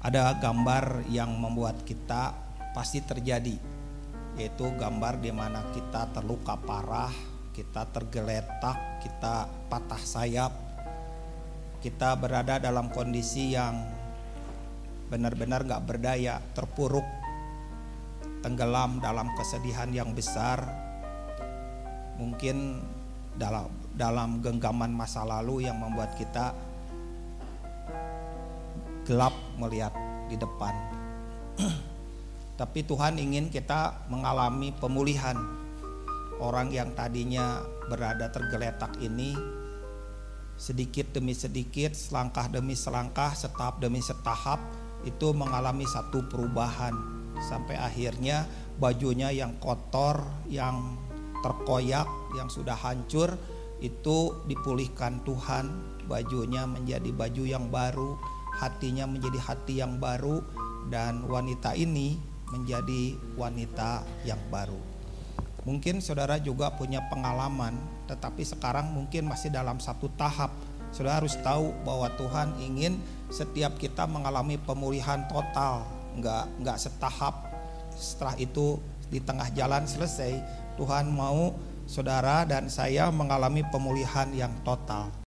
Ada gambar yang membuat kita pasti terjadi, yaitu gambar di mana kita terluka parah, kita tergeletak, kita patah sayap, kita berada dalam kondisi yang benar-benar gak berdaya, terpuruk, tenggelam dalam kesedihan yang besar, mungkin dalam genggaman masa lalu yang membuat kita gelap melihat di depan. Tapi Tuhan ingin kita mengalami pemulihan. Orang yang tadinya berada tergeletak ini sedikit demi sedikit, selangkah demi selangkah, setahap demi setahap itu mengalami satu perubahan, sampai akhirnya bajunya yang kotor, yang terkoyak, yang sudah hancur itu dipulihkan Tuhan. Bajunya menjadi baju yang baru, hatinya menjadi hati yang baru, dan wanita ini menjadi wanita yang baru. Mungkin saudara juga punya pengalaman, tetapi sekarang mungkin masih dalam satu tahap. Saudara harus tahu bahwa Tuhan ingin setiap kita mengalami pemulihan total, enggak setahap. Setelah itu di tengah jalan selesai. Tuhan mau saudara dan saya mengalami pemulihan yang total.